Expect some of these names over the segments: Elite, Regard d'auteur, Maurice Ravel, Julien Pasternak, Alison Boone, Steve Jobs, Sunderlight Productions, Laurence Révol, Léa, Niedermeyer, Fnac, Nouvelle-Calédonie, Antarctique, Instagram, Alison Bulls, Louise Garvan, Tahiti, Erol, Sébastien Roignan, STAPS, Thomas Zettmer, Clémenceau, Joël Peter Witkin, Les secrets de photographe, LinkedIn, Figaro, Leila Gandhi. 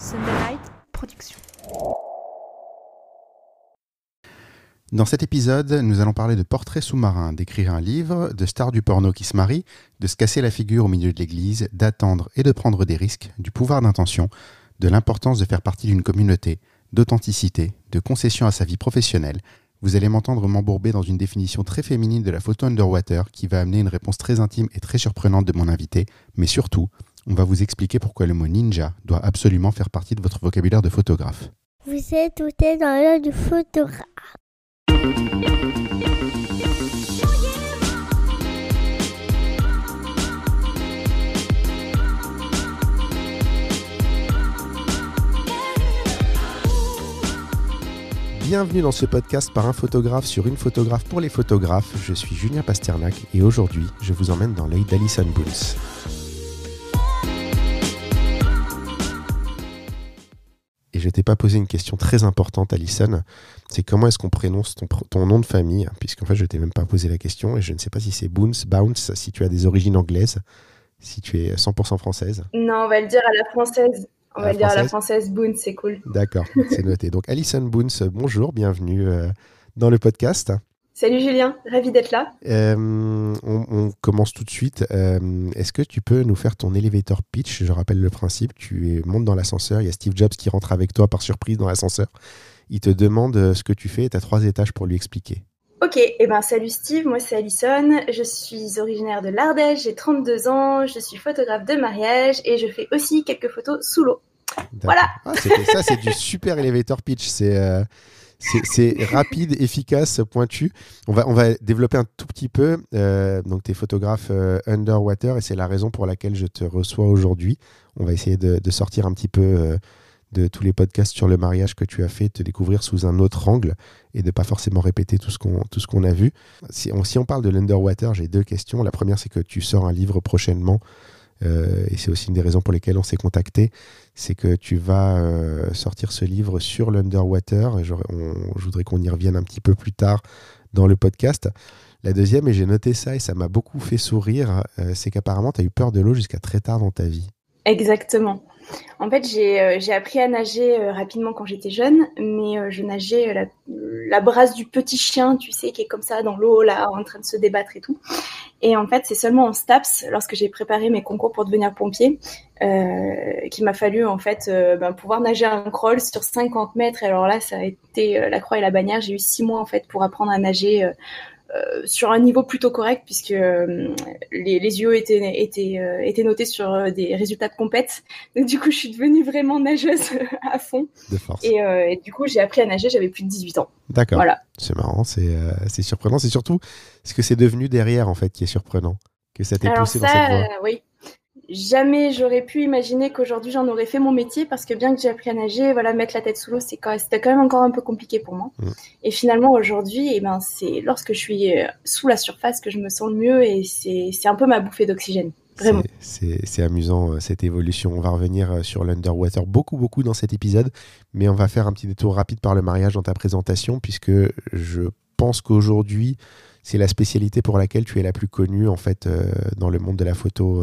Sunderlight Productions. Dans cet épisode, nous allons parler de portraits sous-marins, d'écrire un livre, de stars du porno qui se marient, de se casser la figure au milieu de l'église, d'attendre et de prendre des risques, du pouvoir d'intention, de l'importance de faire partie d'une communauté, d'authenticité, de concession à sa vie professionnelle. Vous allez m'entendre m'embourber dans une définition très féminine de la photo underwater qui va amener une réponse très intime et très surprenante de mon invité, mais surtout, on va vous expliquer pourquoi le mot ninja doit absolument faire partie de votre vocabulaire de photographe. Vous êtes tout dans l'œil du photographe. Bienvenue dans ce podcast par un photographe sur une photographe pour les photographes. Je suis Julien Pasternak et aujourd'hui, je vous emmène dans l'œil d'Alison Bulls. Et je t'ai pas posé une question très importante, Alison. C'est comment est-ce qu'on prononce ton nom de famille, puisqu'en fait, je t'ai même pas posé la question et je ne sais pas si c'est Bounce, si tu as des origines anglaises, si tu es 100% française. Non, on va le dire à la française. On va dire à la française Boone, c'est cool. D'accord, c'est noté. Donc Alison Boone, bonjour, bienvenue dans le podcast. Salut Julien, ravi d'être là. On commence tout de suite. Est-ce que tu peux nous faire ton elevator pitch? Je rappelle le principe, tu montes dans l'ascenseur, il y a Steve Jobs qui rentre avec toi par surprise dans l'ascenseur. Il te demande ce que tu fais et tu as 3 étages pour lui expliquer. Ok, eh ben, salut Steve, moi c'est Alison, je suis originaire de l'Ardèche, j'ai 32 ans, je suis photographe de mariage et je fais aussi quelques photos sous l'eau. Voilà. Ah, ça c'est du super elevator pitch, c'est rapide, efficace, pointu. On va développer un tout petit peu, donc tu es photographe underwater et c'est la raison pour laquelle je te reçois aujourd'hui. On va essayer de sortir un petit peu... de tous les podcasts sur le mariage que tu as fait, te découvrir sous un autre angle et de ne pas forcément répéter tout ce qu'on a vu. Si on parle de l'underwater, j'ai 2 questions. La première, c'est que tu sors un livre prochainement et c'est aussi une des raisons pour lesquelles on s'est contacté. C'est que tu vas sortir ce livre sur l'underwater. Je voudrais qu'on y revienne un petit peu plus tard dans le podcast. La deuxième, et j'ai noté ça et ça m'a beaucoup fait sourire, c'est qu'apparemment, tu as eu peur de l'eau jusqu'à très tard dans ta vie. Exactement. En fait, j'ai appris à nager rapidement quand j'étais jeune, mais je nageais la brasse du petit chien, tu sais, qui est comme ça dans l'eau, là, en train de se débattre et tout. Et en fait, c'est seulement en STAPS, lorsque j'ai préparé mes concours pour devenir pompier, qu'il m'a fallu, en fait, pouvoir nager un crawl sur 50 mètres. Alors là, ça a été la croix et la bannière. J'ai eu 6 mois, en fait, pour apprendre à nager sur un niveau plutôt correct, puisque les UO étaient notés sur des résultats de compète. Donc du coup, je suis devenue vraiment nageuse à fond. De force. Et du coup, j'ai appris à nager, j'avais plus de 18 ans. D'accord. Voilà. C'est marrant, c'est surprenant. C'est surtout ce que c'est devenu derrière, en fait, qui est surprenant. Que ça t'ait poussé dans cette voie. Oui. Jamais j'aurais pu imaginer qu'aujourd'hui j'en aurais fait mon métier, parce que bien que j'ai appris à nager, voilà, mettre la tête sous l'eau, c'était quand même encore un peu compliqué pour moi. Et finalement aujourd'hui, c'est lorsque je suis sous la surface que je me sens le mieux et c'est un peu ma bouffée d'oxygène. Vraiment. C'est amusant cette évolution. On va revenir sur l'underwater beaucoup dans cet épisode, mais on va faire un petit détour rapide par le mariage dans ta présentation, puisque je pense qu'aujourd'hui c'est la spécialité pour laquelle tu es la plus connue en fait dans le monde de la photo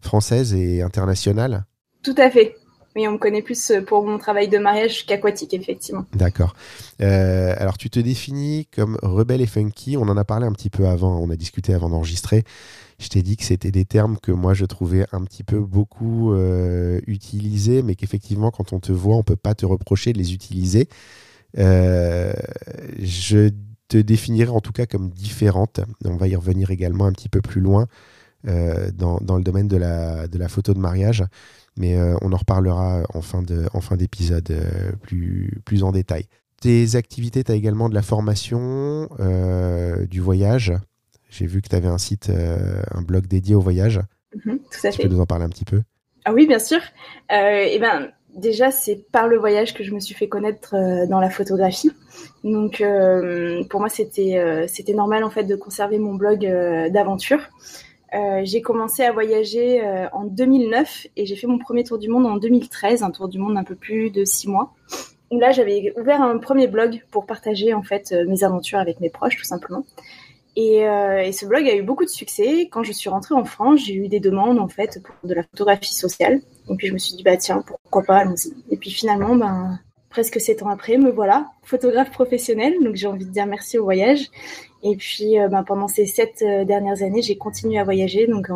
française et internationale. Tout à fait. Oui, on me connaît plus pour mon travail de mariage qu'aquatique, effectivement. D'accord. Alors, tu te définis comme rebelle et funky. On en a parlé un petit peu avant. On a discuté avant d'enregistrer. Je t'ai dit que c'était des termes que moi, je trouvais un petit peu beaucoup utilisés, mais qu'effectivement, quand on te voit, on ne peut pas te reprocher de les utiliser. Je te définirais en tout cas comme différente. On va y revenir également un petit peu plus loin. Dans le domaine de la photo de mariage, mais on en reparlera en fin d'épisode plus en détail. Tes activités, tu as également de la formation, du voyage. J'ai vu que tu avais un site, un blog dédié au voyage. Tout à fait. Tu peux nous en parler un petit peu? Ah oui, bien sûr. Déjà, c'est par le voyage que je me suis fait connaître dans la photographie. Donc, pour moi, c'était normal en fait de conserver mon blog d'aventure. J'ai commencé à voyager en 2009 et j'ai fait mon premier tour du monde en 2013, un tour du monde un peu plus de 6 mois. Où là, j'avais ouvert un premier blog pour partager en fait mes aventures avec mes proches, tout simplement. Et ce blog a eu beaucoup de succès. Quand je suis rentrée en France, j'ai eu des demandes en fait pour de la photographie sociale. Et puis je me suis dit, bah tiens, pourquoi pas, allons-y. Et puis finalement, ben, presque 7 ans après, me voilà photographe professionnelle. Donc j'ai envie de dire merci au voyage. Et puis ben, pendant ces 7 dernières années, j'ai continué à voyager. Donc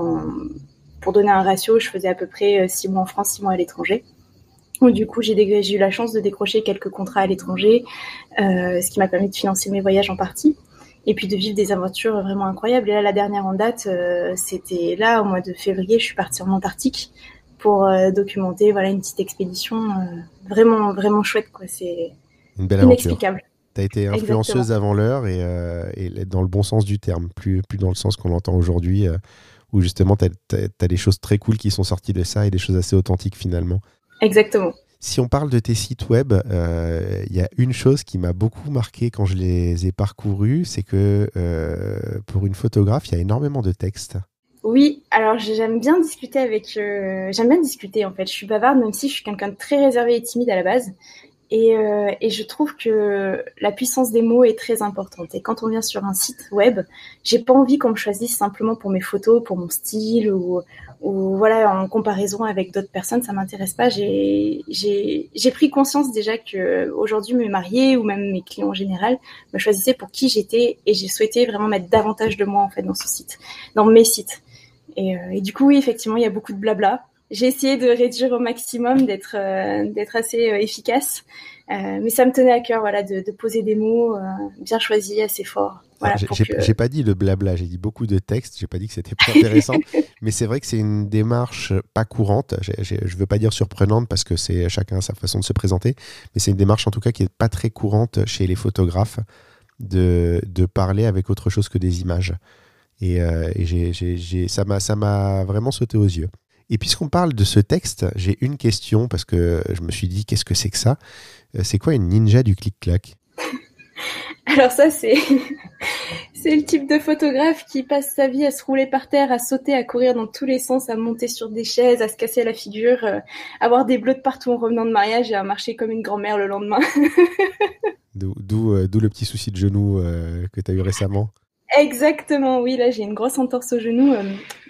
pour donner un ratio, je faisais à peu près 6 mois en France, 6 mois à l'étranger. Du coup, j'ai eu la chance de décrocher quelques contrats à l'étranger, ce qui m'a permis de financer mes voyages en partie. Et puis de vivre des aventures vraiment incroyables. Et là, la dernière en date, c'était là, au mois de février, je suis partie en Antarctique pour documenter une petite expédition vraiment, vraiment chouette, quoi. C'est une belle aventure. Inexplicable. Tu as été influenceuse avant l'heure et dans le bon sens du terme, plus dans le sens qu'on l'entend aujourd'hui, où justement, tu as des choses très cool qui sont sorties de ça et des choses assez authentiques finalement. Exactement. Si on parle de tes sites web, y a une chose qui m'a beaucoup marqué quand je les ai parcourus, c'est que pour une photographe, il y a énormément de textes. Oui, alors j'aime bien discuter en fait. Je suis bavarde, même si je suis quelqu'un de très réservé et timide à la base. Et je trouve que la puissance des mots est très importante. Et quand on vient sur un site web, j'ai pas envie qu'on me choisisse simplement pour mes photos, pour mon style ou en comparaison avec d'autres personnes, ça m'intéresse pas. J'ai pris conscience déjà que aujourd'hui mes mariés ou même mes clients en général me choisissaient pour qui j'étais et j'ai souhaité vraiment mettre davantage de moi en fait dans ce site, dans mes sites. Et du coup oui, effectivement, il y a beaucoup de blabla. J'ai essayé de réduire au maximum, d'être assez efficace. Mais ça me tenait à cœur de poser des mots bien choisis, assez forts. Voilà, j'ai pas dit le blabla, j'ai dit beaucoup de textes, j'ai pas dit que c'était pas intéressant. Mais c'est vrai que c'est une démarche pas courante, je veux pas dire surprenante parce que c'est chacun sa façon de se présenter, mais c'est une démarche en tout cas qui est pas très courante chez les photographes de parler avec autre chose que des images. Et ça m'a vraiment sauté aux yeux. Et puisqu'on parle de ce texte, j'ai une question parce que je me suis dit, qu'est-ce que c'est que ça ? C'est quoi une ninja du clic-clac ? Alors ça, c'est le type de photographe qui passe sa vie à se rouler par terre, à sauter, à courir dans tous les sens, à monter sur des chaises, à se casser la figure, à avoir des bleus de partout en revenant de mariage et à marcher comme une grand-mère le lendemain. D'où le petit souci de genou que tu as eu récemment ? Exactement, oui, là j'ai une grosse entorse au genou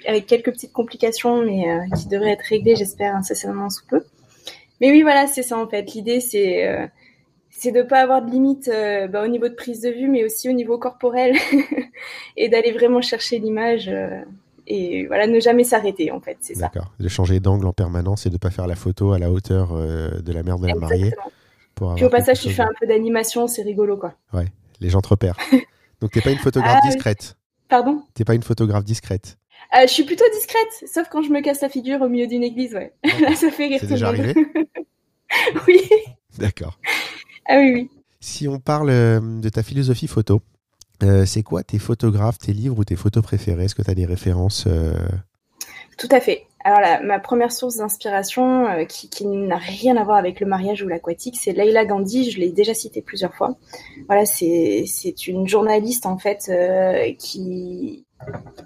avec quelques petites complications mais qui devraient être réglées, j'espère, incessamment sous peu. Mais oui, voilà, c'est ça en fait. L'idée c'est de ne pas avoir de limite au niveau de prise de vue mais aussi au niveau corporel et d'aller vraiment chercher l'image et voilà, ne jamais s'arrêter en fait, c'est ça. D'accord, de changer d'angle en permanence et de ne pas faire la photo à la hauteur de la mère de la mariée. Puis au passage, tu fais un peu d'animation, c'est rigolo quoi. Ouais, les gens te repèrent. Donc, tu n'es pas une photographe discrète. Pardon ? Tu n'es pas une photographe discrète. Je suis plutôt discrète, sauf quand je me casse la figure au milieu d'une église, ouais. Là, ça fait rire tout le monde. C'est déjà arrivé ? Oui. D'accord. Ah oui, oui. Si on parle de ta philosophie photo, c'est quoi tes photographes, tes livres ou tes photos préférées ? Est-ce que tu as des références Tout à fait. Alors là, ma première source d'inspiration qui n'a rien à voir avec le mariage ou l'aquatique, c'est Leila Gandhi, je l'ai déjà citée plusieurs fois. Voilà, c'est une journaliste en fait qui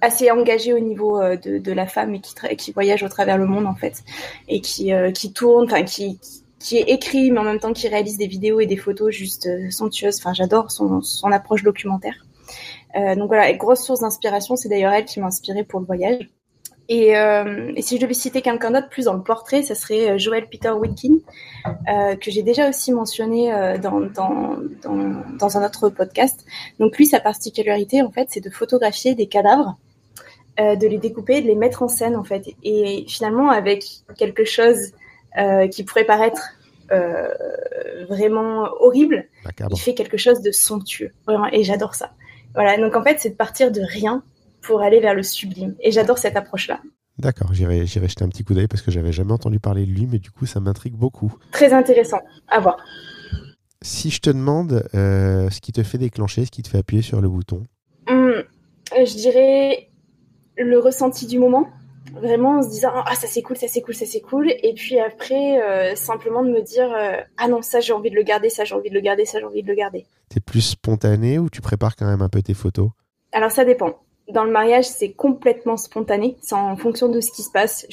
assez engagée au niveau de la femme et qui voyage au travers le monde en fait et qui tourne, enfin qui est écrit mais en même temps qui réalise des vidéos et des photos juste somptueuses. Enfin, j'adore son approche documentaire. Donc voilà, grosse source d'inspiration, c'est d'ailleurs elle qui m'a inspirée pour le voyage. Et si je devais citer quelqu'un d'autre plus dans le portrait, ça serait Joël Peter Witkin, que j'ai déjà aussi mentionné dans un autre podcast. Donc lui, sa particularité, en fait, c'est de photographier des cadavres, de les découper, de les mettre en scène, en fait. Et finalement, avec quelque chose qui pourrait paraître vraiment horrible, il fait quelque chose de somptueux. Vraiment, et j'adore ça. Voilà, donc en fait, c'est de partir de rien pour aller vers le sublime. Et j'adore cette approche-là. D'accord, j'irai jeter un petit coup d'œil parce que j'avais jamais entendu parler de lui, mais du coup, ça m'intrigue beaucoup. Très intéressant, à voir. Si je te demande ce qui te fait déclencher, ce qui te fait appuyer sur le bouton. Je dirais le ressenti du moment. Vraiment en se disant « Ah, ça c'est cool, ça c'est cool, ça c'est cool ». Et puis après, simplement de me dire « Ah non, ça j'ai envie de le garder, ça j'ai envie de le garder, ça j'ai envie de le garder ». T'es plus spontané ou tu prépares quand même un peu tes photos ? Alors ça dépend. Dans le mariage, c'est complètement spontané, c'est en fonction de ce qui se passe.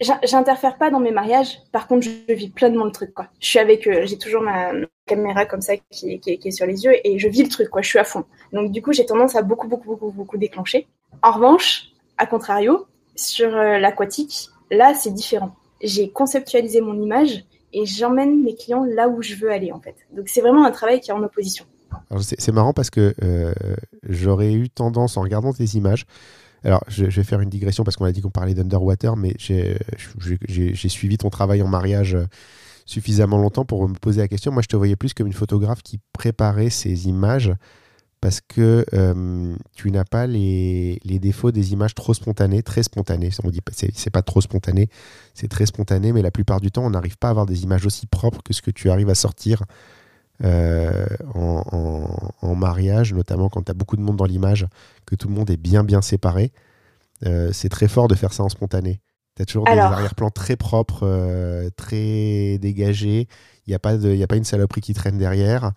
J'interfère pas dans mes mariages, par contre, je vis pleinement le truc, quoi. Je suis avec eux, j'ai toujours ma caméra comme ça qui est sur les yeux et je vis le truc, quoi. Je suis à fond. Donc, du coup, j'ai tendance à beaucoup déclencher. En revanche, à contrario, sur l'aquatique, là, c'est différent. J'ai conceptualisé mon image et j'emmène mes clients là où je veux aller, en fait. Donc, c'est vraiment un travail qui est en opposition. Alors, c'est marrant parce que j'aurais eu tendance, en regardant tes images, alors je vais faire une digression parce qu'on a dit qu'on parlait d'Underwater, mais j'ai suivi ton travail en mariage suffisamment longtemps pour me poser la question. Moi, je te voyais plus comme une photographe qui préparait ses images parce que tu n'as pas les défauts des images trop spontanées, très spontanées. On dit c'est pas trop spontané, c'est très spontané, mais la plupart du temps, on n'arrive pas à avoir des images aussi propres que ce que tu arrives à sortir en mariage, notamment quand tu as beaucoup de monde dans l'image, que tout le monde est bien séparé. C'est très fort de faire ça en spontané. Tu as toujours des arrière-plans très propres, très dégagés. Il n'y a pas une saloperie qui traîne derrière.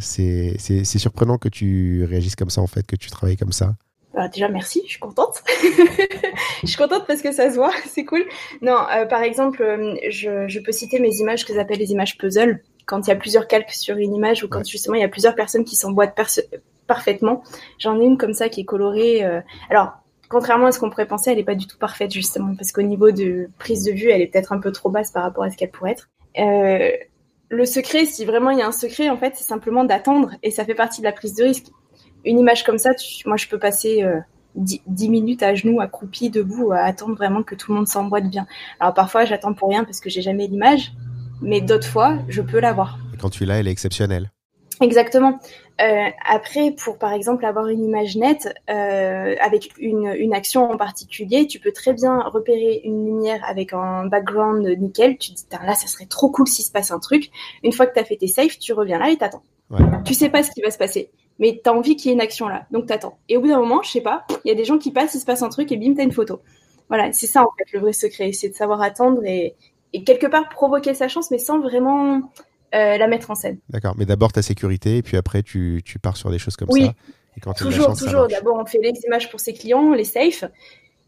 C'est surprenant que tu réagisses comme ça, en fait, que tu travailles comme ça. Déjà, merci, je suis contente. Je suis contente parce que ça se voit, c'est cool. Non, par exemple, je peux citer mes images que j'appelle les images puzzle. Quand il y a plusieurs calques sur une image ou quand justement il y a plusieurs personnes qui s'emboîtent parfaitement. J'en ai une comme ça qui est colorée. Alors, contrairement à ce qu'on pourrait penser, elle n'est pas du tout parfaite, justement, parce qu'au niveau de prise de vue, elle est peut-être un peu trop basse par rapport à ce qu'elle pourrait être. Le secret, si vraiment il y a un secret, en fait, c'est simplement d'attendre, et ça fait partie de la prise de risque. Une image comme ça, moi, je peux passer 10 minutes à genoux, accroupie, debout, à attendre vraiment que tout le monde s'emboîte bien. Alors, parfois, j'attends pour rien parce que j'ai jamais l'image, mais d'autres fois, je peux l'avoir. Et quand tu l'as, elle est exceptionnelle. Exactement. Après, pour par exemple avoir une image nette avec une action en particulier, tu peux très bien repérer une lumière avec un background nickel. Tu te dis là, ça serait trop cool s'il se passe un truc. Une fois que tu as fait tes saves, tu reviens là et t'attends. Ouais. Tu sais pas ce qui va se passer, mais tu as envie qu'il y ait une action là, donc t'attends. Et au bout d'un moment, je sais pas, il y a des gens qui passent, il se passe un truc et bim, t'as une photo. Voilà, c'est ça en fait le vrai secret, c'est de savoir attendre et quelque part provoquer sa chance, mais sans vraiment la mettre en scène. D'accord, mais d'abord ta sécurité, et puis après tu pars sur des choses comme ça. Et quand toujours. D'abord on fait les images pour ses clients, les safe,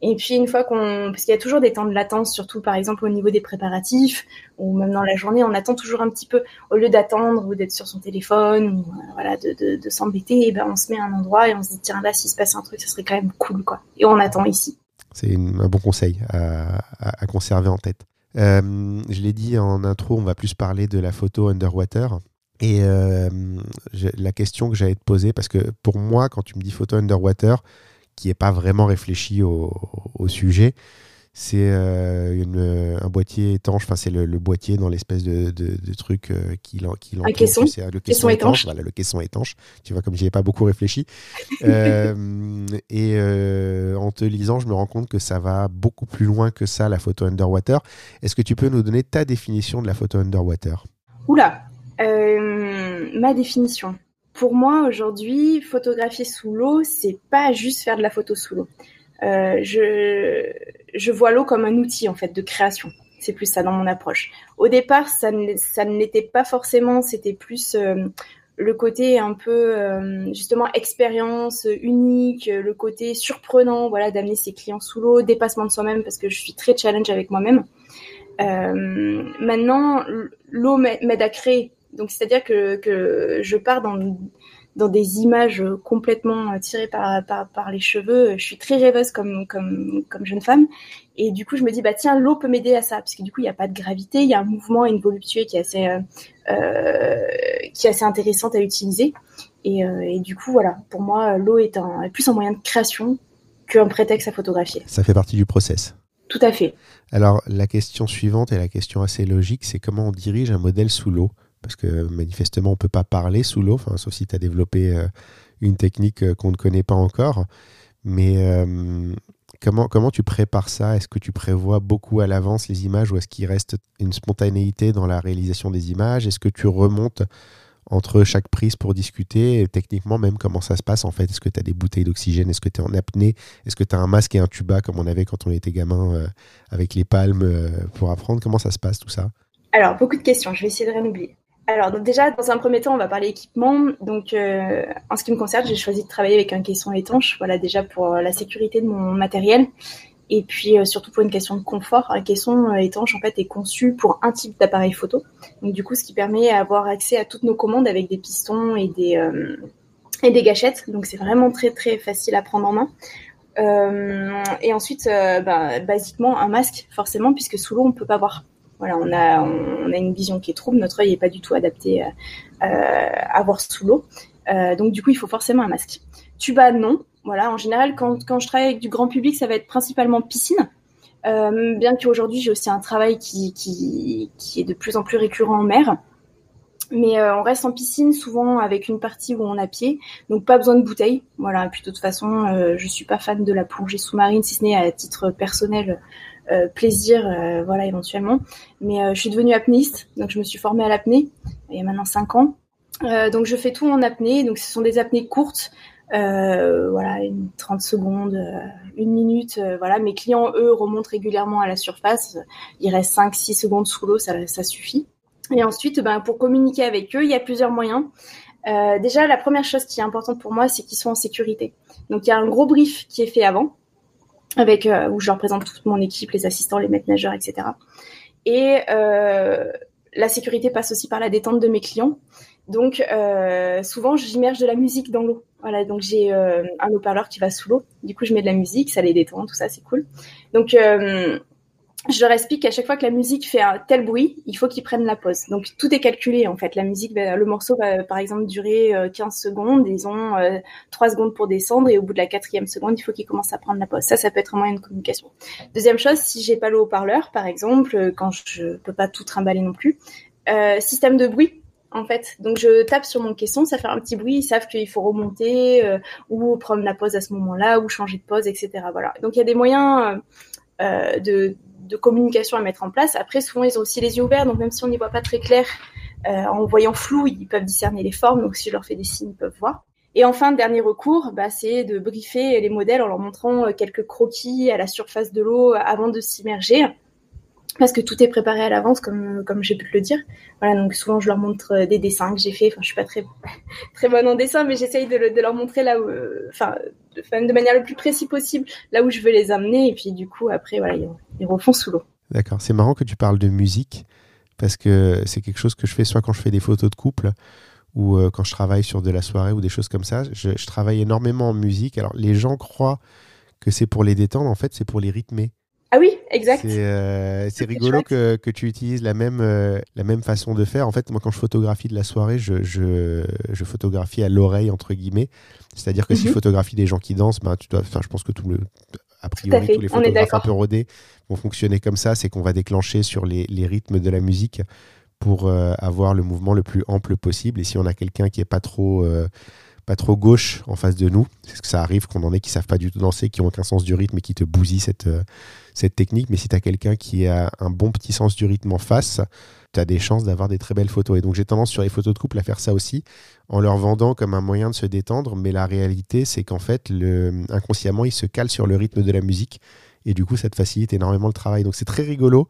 et puis une fois parce qu'il y a toujours des temps de latence, surtout par exemple au niveau des préparatifs, ou même dans la journée, on attend toujours un petit peu, au lieu d'attendre ou d'être sur son téléphone, ou voilà, de s'embêter, et ben on se met à un endroit et on se dit tiens là s'il se passe un truc, ça serait quand même cool quoi. Et on attend ici. C'est un bon conseil à conserver en tête. Je l'ai dit en intro, on va plus parler de la photo underwater. Et la question que j'allais te poser, parce que pour moi, quand tu me dis photo underwater, qui n'est pas vraiment réfléchi au sujet, c'est un boîtier étanche, enfin c'est le boîtier dans l'espèce de truc qui l'entoure. Un caisson, tu sais, le caisson étanche. Voilà, le caisson étanche. Tu vois, comme j'y ai pas beaucoup réfléchi. En te lisant, je me rends compte que ça va beaucoup plus loin que ça, la photo underwater. Est-ce que tu peux nous donner ta définition de la photo underwater ? Oula, ma définition. Pour moi, aujourd'hui, photographier sous l'eau, c'est pas juste faire de la photo sous l'eau. Je vois l'eau comme un outil en fait de création. C'est plus ça dans mon approche. Au départ, ça ne l'était pas forcément. C'était plus le côté un peu justement expérience unique, le côté surprenant, voilà, d'amener ses clients sous l'eau, dépassement de soi-même parce que je suis très challenge avec moi-même. Maintenant, l'eau m'aide à créer. Donc c'est-à-dire que je pars dans des images complètement tirées par les cheveux. Je suis très rêveuse comme jeune femme. Et du coup, je me dis, bah tiens, l'eau peut m'aider à ça. Parce que du coup, il n'y a pas de gravité, il y a un mouvement et une volupté qui est assez intéressante à utiliser. Et du coup, voilà, pour moi, l'eau est plus un moyen de création qu'un prétexte à photographier. Ça fait partie du process. Tout à fait. Alors, la question suivante est la question assez logique, c'est comment on dirige un modèle sous l'eau ? Parce que manifestement, on ne peut pas parler sous l'eau, sauf si tu as développé une technique qu'on ne connaît pas encore. Mais comment tu prépares ça ? Est-ce que tu prévois beaucoup à l'avance les images ou est-ce qu'il reste une spontanéité dans la réalisation des images ? Est-ce que tu remontes entre chaque prise pour discuter ? Et techniquement, même, comment ça se passe en fait ? Est-ce que tu as des bouteilles d'oxygène ? Est-ce que tu es en apnée ? Est-ce que tu as un masque et un tuba comme on avait quand on était gamin avec les palmes pour apprendre ? Comment ça se passe tout ça ? Alors, beaucoup de questions. Je vais essayer de rien oublier. Alors donc déjà, dans un premier temps, on va parler équipement. Donc, en ce qui me concerne, j'ai choisi de travailler avec un caisson étanche, voilà, déjà pour la sécurité de mon matériel et puis surtout pour une question de confort. Un caisson étanche, en fait, est conçu pour un type d'appareil photo. Donc du coup, ce qui permet d'avoir accès à toutes nos commandes avec des pistons et des gâchettes. Donc c'est vraiment très, très facile à prendre en main. Et ensuite, basiquement, un masque, forcément, puisque sous l'eau, on ne peut pas voir. Voilà, on a une vision qui est trouble, notre œil n'est pas du tout adapté à voir sous l'eau. Donc du coup, il faut forcément un masque. Tuba, non. Voilà, en général, quand je travaille avec du grand public, ça va être principalement piscine. Bien qu'aujourd'hui, j'ai aussi un travail qui est de plus en plus récurrent en mer. Mais on reste en piscine, souvent avec une partie où on a pied, donc pas besoin de bouteille. Voilà. Et puis de toute façon, je suis pas fan de la plongée sous-marine, si ce n'est à titre personnel, plaisir, voilà, éventuellement. Mais je suis devenue apnéiste, donc je me suis formée à l'apnée, il y a maintenant 5 ans. Donc je fais tout en apnée, donc ce sont des apnées courtes, voilà, 30 secondes, 1 minute, voilà. Mes clients, eux, remontent régulièrement à la surface, ils restent 5-6 secondes sous l'eau, ça suffit. Et ensuite, pour communiquer avec eux, il y a plusieurs moyens. Déjà, la première chose qui est importante pour moi, c'est qu'ils soient en sécurité. Donc, il y a un gros brief qui est fait avant, avec où je leur présente toute mon équipe, les assistants, les maîtres nageurs, etc. Et la sécurité passe aussi par la détente de mes clients. Donc, souvent, j'immerge de la musique dans l'eau. Voilà, donc j'ai un haut-parleur qui va sous l'eau. Du coup, je mets de la musique, ça les détend, tout ça, c'est cool. Donc, je leur explique qu'à chaque fois que la musique fait un tel bruit, il faut qu'ils prennent la pause. Donc, tout est calculé, en fait. La musique, le morceau va, par exemple, durer 15 secondes. Ils ont 3 secondes pour descendre et au bout de la 4e seconde, il faut qu'ils commencent à prendre la pause. Ça peut être un moyen de communication. Deuxième chose, si j'ai pas le haut-parleur, par exemple, quand je peux pas tout trimballer non plus, système de bruit, en fait. Donc, je tape sur mon caisson, ça fait un petit bruit, ils savent qu'il faut remonter ou prendre la pause à ce moment-là ou changer de pause, etc. Voilà. Donc, il y a des moyens de communication à mettre en place. Après, souvent, ils ont aussi les yeux ouverts, donc même si on n'y voit pas très clair, en voyant flou, ils peuvent discerner les formes, donc si je leur fais des signes, ils peuvent voir. Et enfin, dernier recours, c'est de briefer les modèles en leur montrant quelques croquis à la surface de l'eau avant de s'immerger, parce que tout est préparé à l'avance, comme j'ai pu te le dire. Voilà, donc souvent, je leur montre des dessins que j'ai faits. Enfin, je suis pas très bonne en dessin, mais j'essaye de leur montrer là où, de manière le plus précis possible, là où je veux les amener. Et puis, du coup, après, voilà, ils refont sous l'eau. D'accord. C'est marrant que tu parles de musique, parce que c'est quelque chose que je fais soit quand je fais des photos de couple, ou quand je travaille sur de la soirée ou des choses comme ça. Je travaille énormément en musique. Alors, les gens croient que c'est pour les détendre. En fait, c'est pour les rythmer. Ah oui, exact. C'est rigolo que tu utilises la même façon de faire. En fait, moi, quand je photographie de la soirée, je photographie à l'oreille, entre guillemets. C'est-à-dire que si je photographie des gens qui dansent, je pense que tous les photographes un peu rodés vont fonctionner comme ça. C'est qu'on va déclencher sur les rythmes de la musique pour avoir le mouvement le plus ample possible. Et si on a quelqu'un qui n'est pas trop gauche en face de nous, parce que ça arrive qu'on en ait qui savent pas du tout danser, qui ont aucun sens du rythme et qui te bousillent cette technique. Mais si tu as quelqu'un qui a un bon petit sens du rythme en face, tu as des chances d'avoir des très belles photos. Et donc j'ai tendance sur les photos de couple à faire ça aussi, en leur vendant comme un moyen de se détendre. Mais la réalité, c'est qu'en fait, inconsciemment, ils se calent sur le rythme de la musique. Et du coup, ça te facilite énormément le travail. Donc c'est très rigolo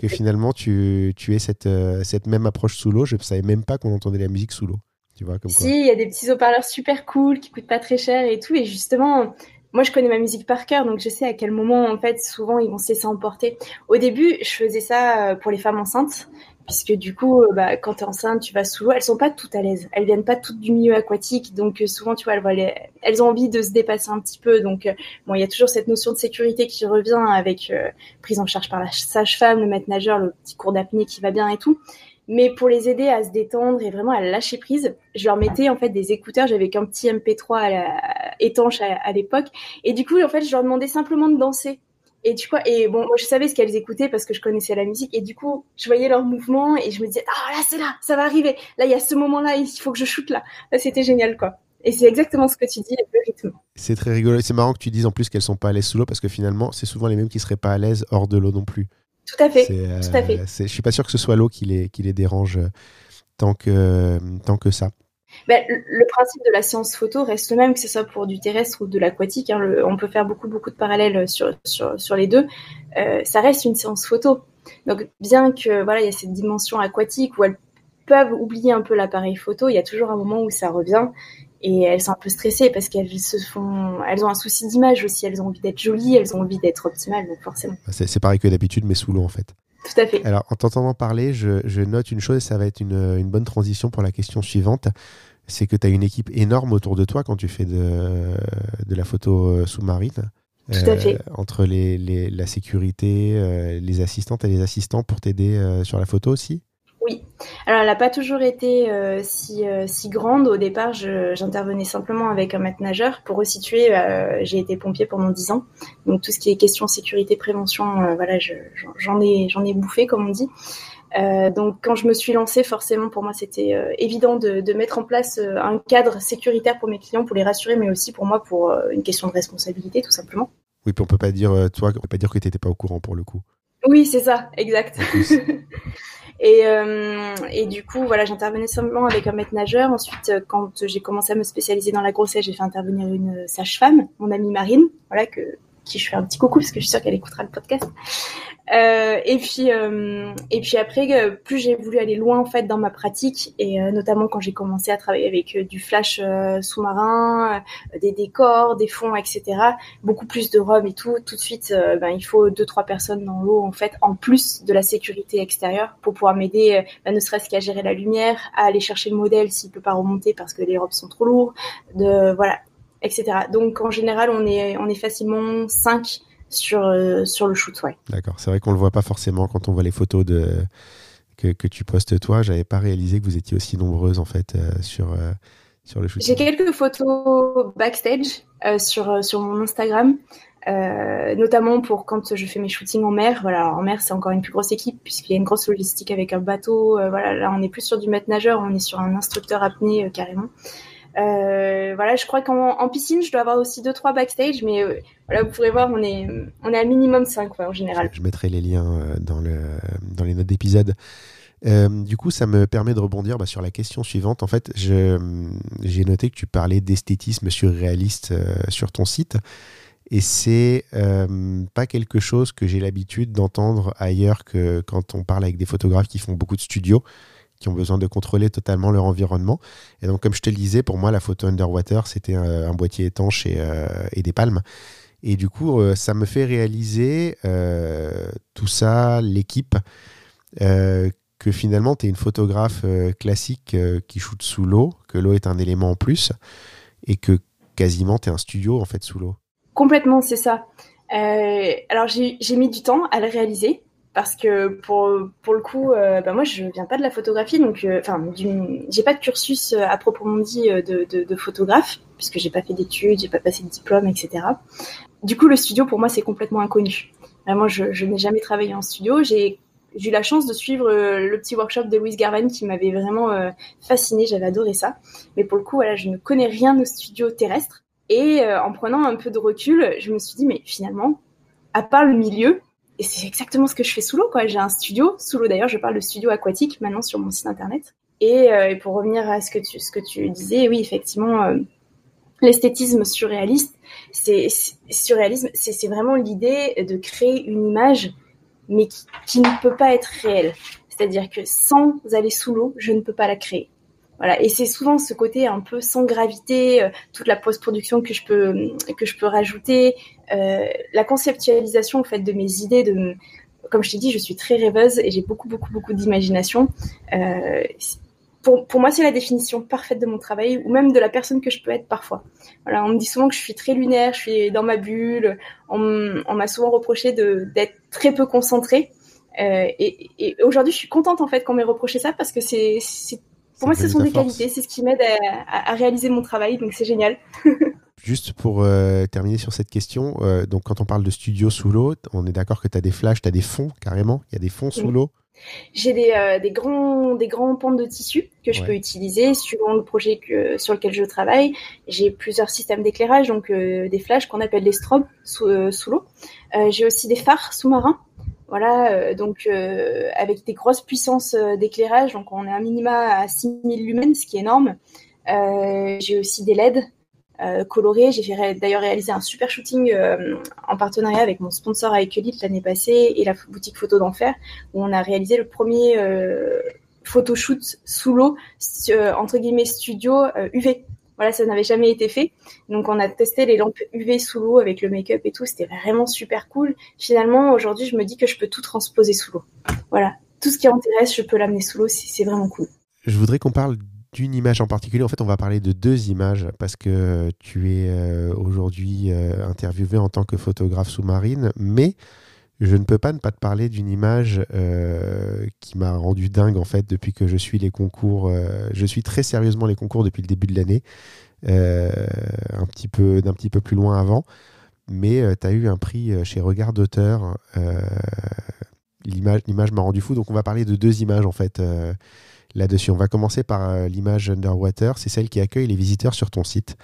que finalement, tu aies cette même approche sous l'eau. Je ne savais même pas qu'on entendait la musique sous l'eau. Tu vois, comme si, il y a des petits haut-parleurs super cool qui coûtent pas très cher et tout. Et justement, moi, je connais ma musique par cœur, donc je sais à quel moment, en fait, souvent, ils vont se laisser emporter. Au début, je faisais ça pour les femmes enceintes, puisque du coup, quand tu es enceinte, tu vas sous l'eau. Elles sont pas toutes à l'aise. Elles viennent pas toutes du milieu aquatique. Donc, souvent, tu vois, elles ont envie de se dépasser un petit peu. Donc, il y a toujours cette notion de sécurité qui revient avec prise en charge par la sage-femme, le maître-nageur, le petit cours d'apnée qui va bien et tout. Mais pour les aider à se détendre et vraiment à lâcher prise, je leur mettais en fait des écouteurs. J'avais qu'un petit MP3 étanche à l'époque. Et du coup, en fait, je leur demandais simplement de danser. Et tu vois, et bon, moi, je savais ce qu'elles écoutaient parce que je connaissais la musique. Et du coup, je voyais leurs mouvements et je me disais, oh là, c'est là, ça va arriver. Là, il y a ce moment-là, il faut que je shoote là. Là, c'était génial, quoi. Et c'est exactement ce que tu dis, le rythme. C'est très rigolo. Et c'est marrant que tu dises en plus qu'elles sont pas à l'aise sous l'eau parce que finalement, c'est souvent les mêmes qui seraient pas à l'aise hors de l'eau non plus. Tout à fait, tout à fait. Je ne suis pas sûr que ce soit l'eau qui les dérange tant que ça. Ben, le principe de la séance photo reste le même, que ce soit pour du terrestre ou de l'aquatique. Hein, on peut faire beaucoup de parallèles sur les deux. Ça reste une séance photo. Donc, bien que voilà, il y a cette dimension aquatique où elles peuvent oublier un peu l'appareil photo, il y a toujours un moment où ça revient. Et elles sont un peu stressées parce qu'elles ont un souci d'image aussi. Elles ont envie d'être jolies, elles ont envie d'être optimales, donc forcément. C'est pareil que d'habitude, mais sous l'eau en fait. Tout à fait. Alors, en t'entendant parler, je note une chose et ça va être une bonne transition pour la question suivante. C'est que tu as une équipe énorme autour de toi quand tu fais de la photo sous-marine. Tout à fait. Entre la sécurité, les assistantes et les assistants pour t'aider sur la photo aussi ? Oui. Alors, elle n'a pas toujours été si grande. Au départ, j'intervenais simplement avec un maître-nageur. Pour resituer, j'ai été pompier pendant 10 ans. Donc, tout ce qui est question sécurité, prévention, voilà, j'en ai bouffé, comme on dit. Donc, quand je me suis lancée, forcément, pour moi, c'était évident de mettre en place un cadre sécuritaire pour mes clients, pour les rassurer, mais aussi pour moi, pour une question de responsabilité, tout simplement. Oui, puis on ne peut pas dire, toi, on peut pas dire que tu n'étais pas au courant pour le coup. Oui, c'est ça, exact. Et du coup, voilà, j'intervenais simplement avec un maître-nageur. Ensuite, quand j'ai commencé à me spécialiser dans la grossesse, j'ai fait intervenir une sage-femme, mon amie Marine, voilà, qui je fais un petit coucou parce que je suis sûre qu'elle écoutera le podcast. Et puis après, plus j'ai voulu aller loin en fait dans ma pratique, et notamment quand j'ai commencé à travailler avec du flash sous-marin, des décors, des fonds, etc. Beaucoup plus de robes et tout. Tout de suite, il faut 2-3 personnes dans l'eau en fait, en plus de la sécurité extérieure, pour pouvoir m'aider, ne serait-ce qu'à gérer la lumière, à aller chercher le modèle s'il peut pas remonter parce que les robes sont trop lourdes, etc. Donc en général, on est facilement 5 sur le shoot, ouais. D'accord, c'est vrai qu'on le voit pas forcément quand on voit les photos que tu postes toi. J'avais pas réalisé que vous étiez aussi nombreuses en fait sur le shoot. J'ai quelques photos backstage sur mon Instagram. Notamment pour quand je fais mes shootings en mer. Voilà, alors en mer, c'est encore une plus grosse équipe puisqu'il y a une grosse logistique avec un bateau. Là, on est plus sur du maître nageur, on est sur un instructeur apnée carrément. Je crois qu'en piscine, je dois avoir aussi 2-3 backstage, mais vous pourrez voir, on est à minimum 5 en général. Je mettrai les liens dans les notes d'épisode. Du coup, ça me permet de rebondir sur la question suivante. En fait, j'ai noté que tu parlais d'esthétisme surréaliste sur ton site, et c'est pas quelque chose que j'ai l'habitude d'entendre ailleurs que quand on parle avec des photographes qui font beaucoup de studios, qui ont besoin de contrôler totalement leur environnement. Et donc, comme je te le disais, pour moi, la photo underwater, c'était un boîtier étanche et des palmes. Et du coup, ça me fait réaliser tout ça, l'équipe, que finalement, tu es une photographe classique qui shoot sous l'eau, que l'eau est un élément en plus, et que quasiment, tu es un studio en fait sous l'eau. Complètement, c'est ça. Alors, j'ai mis du temps à le réaliser. Parce que pour le coup, moi je viens pas de la photographie, donc j'ai pas de cursus à proprement dit de photographe, puisque j'ai pas fait d'études, j'ai pas passé de diplôme, etc. Du coup, le studio pour moi c'est complètement inconnu. Vraiment, je n'ai jamais travaillé en studio. J'ai eu la chance de suivre le petit workshop de Louise Garvan qui m'avait vraiment fascinée, j'avais adoré ça. Mais pour le coup, voilà, je ne connais rien au studio terrestre. Et en prenant un peu de recul, je me suis dit mais finalement, à part le milieu. Et c'est exactement ce que je fais sous l'eau, quoi. J'ai un studio sous l'eau. D'ailleurs, je parle de studio aquatique maintenant sur mon site internet. Et pour revenir à ce que tu disais, oui, effectivement, l'esthétisme surréaliste, c'est vraiment l'idée de créer une image, mais qui ne peut pas être réelle. C'est-à-dire que sans aller sous l'eau, je ne peux pas la créer. Voilà, et c'est souvent ce côté un peu sans gravité, toute la post-production que je peux rajouter, la conceptualisation en fait de mes idées. Comme je t'ai dit, je suis très rêveuse et j'ai beaucoup d'imagination. Pour moi, c'est la définition parfaite de mon travail ou même de la personne que je peux être parfois. Voilà, on me dit souvent que je suis très lunaire, je suis dans ma bulle. On m'a souvent reproché d'être très peu concentrée. Et aujourd'hui, je suis contente en fait qu'on m'ait reproché ça parce que c'est pour moi, ce sont des qualités, c'est ce qui m'aide à réaliser mon travail, donc c'est génial. Juste pour terminer sur cette question, donc quand on parle de studio sous l'eau, on est d'accord que tu as des flashs, tu as des fonds carrément, il y a des fonds sous l'eau. J'ai des grands pans de tissu que je peux utiliser suivant le projet sur lequel je travaille. J'ai plusieurs systèmes d'éclairage, donc des flashs qu'on appelle des strobes sous l'eau. J'ai aussi des phares sous-marins. Voilà, donc avec des grosses puissances d'éclairage, donc on est à minima à 6000 lumens, ce qui est énorme. J'ai aussi des LED colorés. J'ai d'ailleurs réalisé un super shooting en partenariat avec mon sponsor avec Elite l'année passée et la boutique Photo d'Enfer, où on a réalisé le premier photoshoot sous l'eau, entre guillemets studio UV. Voilà, ça n'avait jamais été fait. Donc, on a testé les lampes UV sous l'eau avec le make-up et tout. C'était vraiment super cool. Finalement, aujourd'hui, je me dis que je peux tout transposer sous l'eau. Voilà, tout ce qui intéresse, je peux l'amener sous l'eau. C'est vraiment cool. Je voudrais qu'on parle d'une image en particulier. En fait, on va parler de deux images parce que tu es aujourd'hui interviewé en tant que photographe sous-marine, mais je ne peux pas ne pas te parler d'une image qui m'a rendu dingue en fait depuis que je suis les concours. Je suis très sérieusement les concours depuis le début de l'année, d'un petit peu plus loin avant. Mais tu as eu un prix chez Regard d'auteur. L'image m'a rendu fou. Donc on va parler de deux images en fait là-dessus. On va commencer par l'image Underwater. C'est celle qui accueille les visiteurs sur ton site,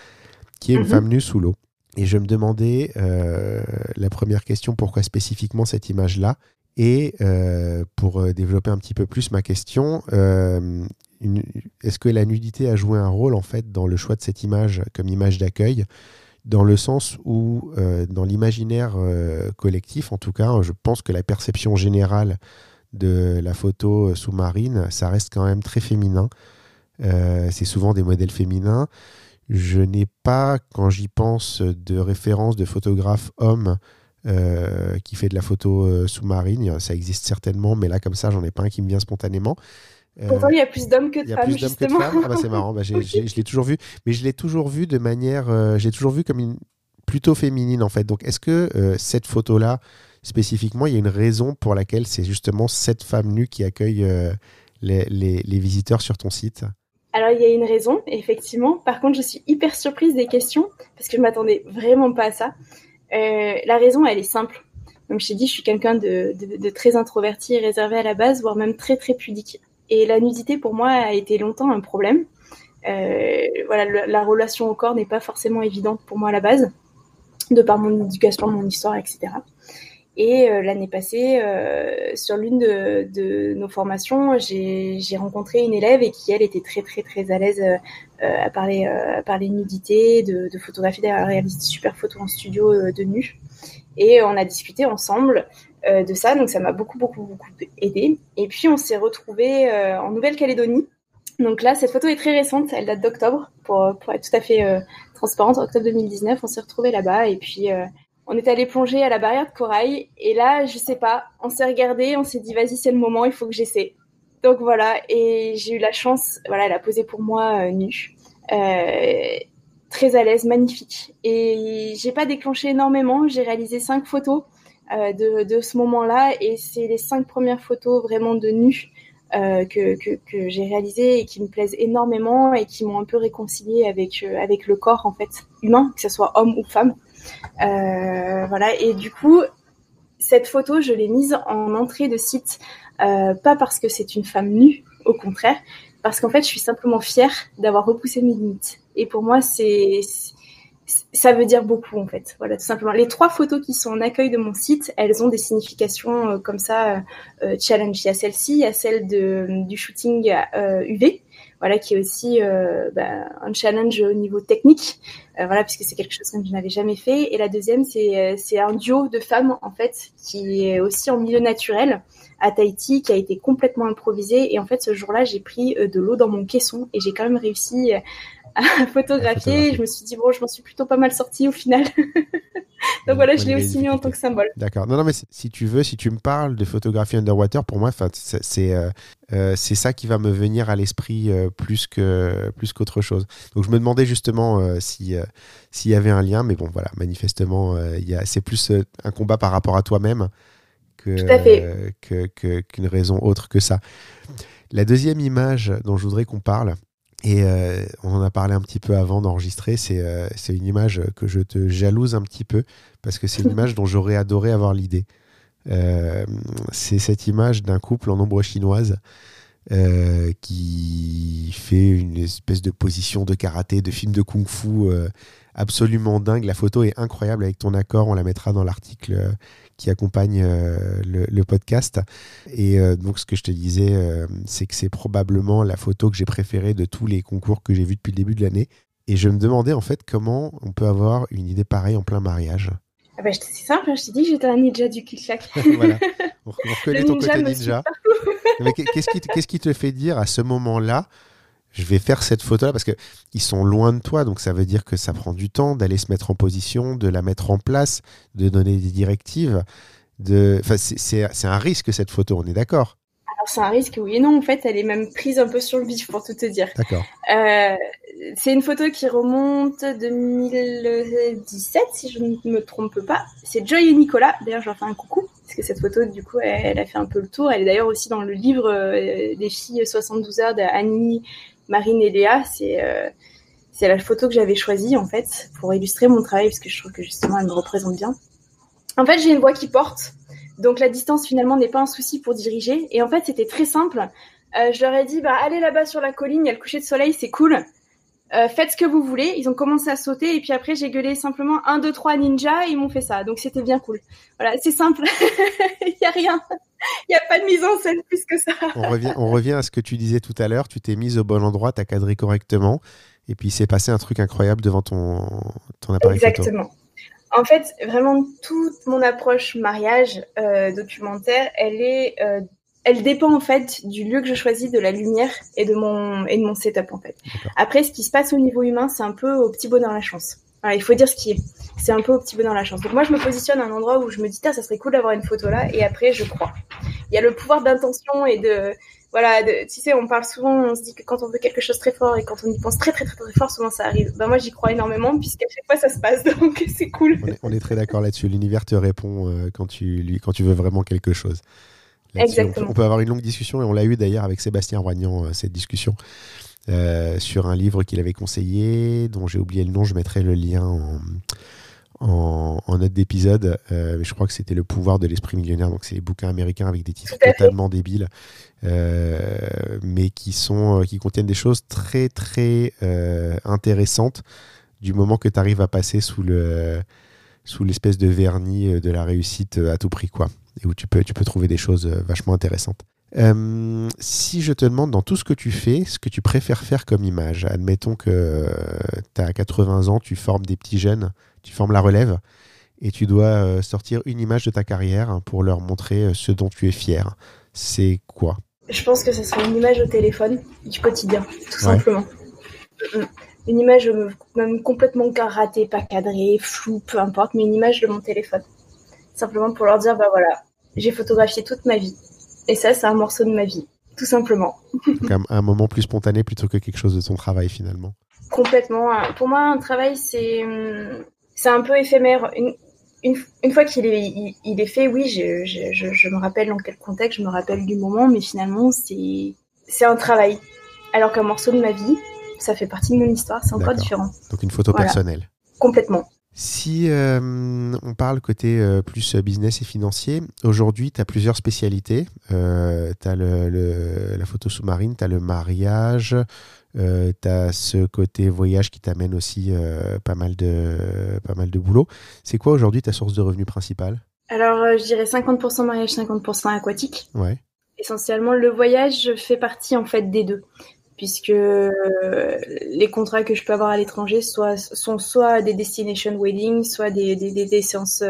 qui est une femme nue sous l'eau. Et je me demandais, la première question, pourquoi spécifiquement cette image-là? Et pour développer un petit peu plus ma question, est-ce que la nudité a joué un rôle en fait dans le choix de cette image comme image d'accueil, dans le sens où, dans l'imaginaire collectif en tout cas, je pense que la perception générale de la photo sous-marine, ça reste quand même très féminin. C'est souvent des modèles féminins. Je n'ai pas, quand j'y pense, de référence de photographe homme qui fait de la photo sous-marine. Ça existe certainement, mais là, comme ça, j'en ai pas un qui me vient spontanément. Pourtant, il y a plus d'hommes que de femmes, justement. Ah bah, c'est marrant, bah, je l'ai toujours vu. Mais je l'ai toujours vu de manière... je l'ai toujours vu comme plutôt féminine, en fait. Donc, est-ce que cette photo-là, spécifiquement, il y a une raison pour laquelle c'est justement cette femme nue qui accueille les visiteurs sur ton site ? Alors, il y a une raison, effectivement. Par contre, je suis hyper surprise des questions parce que je ne m'attendais vraiment pas à ça. La raison, elle est simple. Comme je t'ai dit, je suis quelqu'un de très introverti et réservé à la base, voire même très, très pudique. Et la nudité, pour moi, a été longtemps un problème. Voilà, la relation au corps n'est pas forcément évidente pour moi à la base, de par mon éducation, mon histoire, etc. Et l'année passée, sur l'une de nos formations, j'ai rencontré une élève et qui, elle, était très, très, très à l'aise à parler nudité, de photographie, d'ailleurs, réaliser des super photos en studio de nu. Et on a discuté ensemble de ça, donc ça m'a beaucoup, beaucoup, beaucoup aidée. Et puis, on s'est retrouvés en Nouvelle-Calédonie. Donc là, cette photo est très récente, elle date d'octobre, pour être tout à fait transparente. En octobre 2019, on s'est retrouvés là-bas et puis... on est allé plonger à la barrière de corail et là, je sais pas, on s'est regardé, on s'est dit vas-y, c'est le moment, il faut que j'essaie. Donc voilà, et j'ai eu la chance, voilà, elle a posé pour moi nue, très à l'aise, magnifique. Et j'ai pas déclenché énormément, j'ai réalisé 5 photos de ce moment-là et c'est les 5 premières photos vraiment de nue que j'ai réalisées et qui me plaisent énormément et qui m'ont un peu réconciliée avec le corps en fait humain, que ce soit homme ou femme. Voilà, et du coup cette photo je l'ai mise en entrée de site, pas parce que c'est une femme nue, au contraire, parce qu'en fait je suis simplement fière d'avoir repoussé mes limites et pour moi ça veut dire beaucoup en fait. Voilà, tout simplement, les 3 photos qui sont en accueil de mon site, elles ont des significations comme ça, challenge. Il y a celle-ci, il y a celle du shooting UV, voilà, qui est aussi un challenge au niveau technique, voilà, puisque c'est quelque chose que je n'avais jamais fait. Et la deuxième, c'est un duo de femmes, en fait, qui est aussi en milieu naturel, à Tahiti, qui a été complètement improvisé. Et en fait, ce jour-là, j'ai pris de l'eau dans mon caisson et j'ai quand même réussi à photographier. Je me suis dit, bon, je m'en suis plutôt pas mal sortie au final. Donc voilà, je l'ai aussi mis en tant que symbole. D'accord. Non, mais si tu veux, si tu me parles de photographie underwater, pour moi, c'est ça qui va me venir à l'esprit plus qu'autre chose. Donc je me demandais justement s'il y avait un lien, mais bon, voilà, manifestement, c'est plus un combat par rapport à toi-même qu'une raison autre que ça. La deuxième image dont je voudrais qu'on parle, et on en a parlé un petit peu avant d'enregistrer, c'est une image que je te jalouse un petit peu parce que c'est une image dont j'aurais adoré avoir l'idée. C'est cette image d'un couple en ombre chinoise qui fait une espèce de position de karaté, de film de kung-fu absolument dingue. La photo est incroyable. Avec ton accord, on la mettra dans l'article qui accompagne le podcast. Et donc, ce que je te disais, c'est que c'est probablement la photo que j'ai préférée de tous les concours que j'ai vus depuis le début de l'année. Et je me demandais, en fait, comment on peut avoir une idée pareille en plein mariage. Ah bah, c'est simple, je t'ai dit que j'étais un ninja du clic-clac. Voilà, on reconnaît ton côté ninja. Mais qu'est-ce qui te fait dire à ce moment-là, je vais faire cette photo-là, parce qu'ils sont loin de toi, donc ça veut dire que ça prend du temps d'aller se mettre en position, de la mettre en place, de donner des directives. Enfin, c'est un risque, cette photo, on est d'accord. Alors, c'est un risque, oui et non. En fait, elle est même prise un peu sur le vif, pour tout te dire. D'accord. C'est une photo qui remonte 2017, si je ne me trompe pas. C'est Joy et Nicolas. D'ailleurs, je leur fais un coucou, parce que cette photo, du coup, elle a fait un peu le tour. Elle est d'ailleurs aussi dans le livre des filles 72 heures d'Annie, Marine et Léa. C'est la photo que j'avais choisie, en fait, pour illustrer mon travail, parce que je trouve que, justement, elle me représente bien. En fait, j'ai une voix qui porte. Donc, la distance, finalement, n'est pas un souci pour diriger. Et en fait, c'était très simple. Je leur ai dit, allez là-bas sur la colline, il y a le coucher de soleil, c'est cool. Faites ce que vous voulez. Ils ont commencé à sauter. Et puis après, j'ai gueulé simplement 1, 2, 3 ninja et ils m'ont fait ça. Donc, c'était bien cool. Voilà, c'est simple. Il n'y a rien. Il n'y a pas de mise en scène plus que ça. On revient à ce que tu disais tout à l'heure. Tu t'es mise au bon endroit, tu as cadré correctement. Et puis, il s'est passé un truc incroyable devant ton appareil. Exactement. Photo. En fait, vraiment, toute mon approche mariage documentaire, elle dépend en fait du lieu que je choisis, de la lumière et de mon setup en fait. D'accord. Après, ce qui se passe au niveau humain, c'est un peu au petit bonheur la chance. Alors, il faut dire ce qui est. C'est un peu au petit bonheur la chance. Donc moi, je me positionne à un endroit où je me dis, ça serait cool d'avoir une photo là. Et après, je crois. Il y a le pouvoir d'intention et de... Voilà, tu sais, on parle souvent, on se dit que quand on veut quelque chose très fort et quand on y pense très, très, très, très fort, souvent ça arrive. Moi, j'y crois énormément puisqu'à chaque fois, ça se passe. Donc, c'est cool. On est très d'accord là-dessus. L'univers te répond quand tu veux vraiment quelque chose. Là-dessus, exactement. On peut avoir une longue discussion et on l'a eu d'ailleurs avec Sébastien Roignan, cette discussion sur un livre qu'il avait conseillé, dont j'ai oublié le nom. Je mettrai le lien en note d'épisode, je crois que c'était Le pouvoir de l'esprit millionnaire, donc c'est des bouquins américains avec des titres totalement débiles, mais qui contiennent des choses très très intéressantes du moment que tu arrives à passer sous l'espèce de vernis de la réussite à tout prix, quoi, et où tu peux trouver des choses vachement intéressantes. Si je te demande, dans tout ce que tu fais, ce que tu préfères faire comme image, admettons que tu as 80 ans, tu formes des petits jeunes, tu formes la relève et tu dois sortir une image de ta carrière pour leur montrer ce dont tu es fier, c'est quoi? Je pense que ce serait une image au téléphone du quotidien, tout simplement. Une image même complètement ratée, pas cadrée, floue, peu importe, mais une image de mon téléphone. Simplement pour leur dire, voilà, j'ai photographié toute ma vie. Et ça, c'est un morceau de ma vie, tout simplement. Donc un moment plus spontané plutôt que quelque chose de ton travail, finalement. Complètement. Pour moi, un travail, c'est un peu éphémère. Une fois qu'il est, il est fait, oui, je me rappelle dans quel contexte, je me rappelle du moment, mais finalement, c'est un travail. Alors qu'un morceau de ma vie, ça fait partie de mon histoire, c'est encore différent. Donc une photo personnelle. Complètement. Si on parle côté plus business et financier, aujourd'hui, tu as plusieurs spécialités. Tu as la photo sous-marine, tu as le mariage, tu as ce côté voyage qui t'amène aussi pas mal de boulot. C'est quoi aujourd'hui ta source de revenus principale ? Alors, je dirais 50% mariage, 50% aquatique. Ouais. Essentiellement, le voyage fait partie en fait des deux. Puisque les contrats que je peux avoir à l'étranger sont soit des destination wedding, soit des séances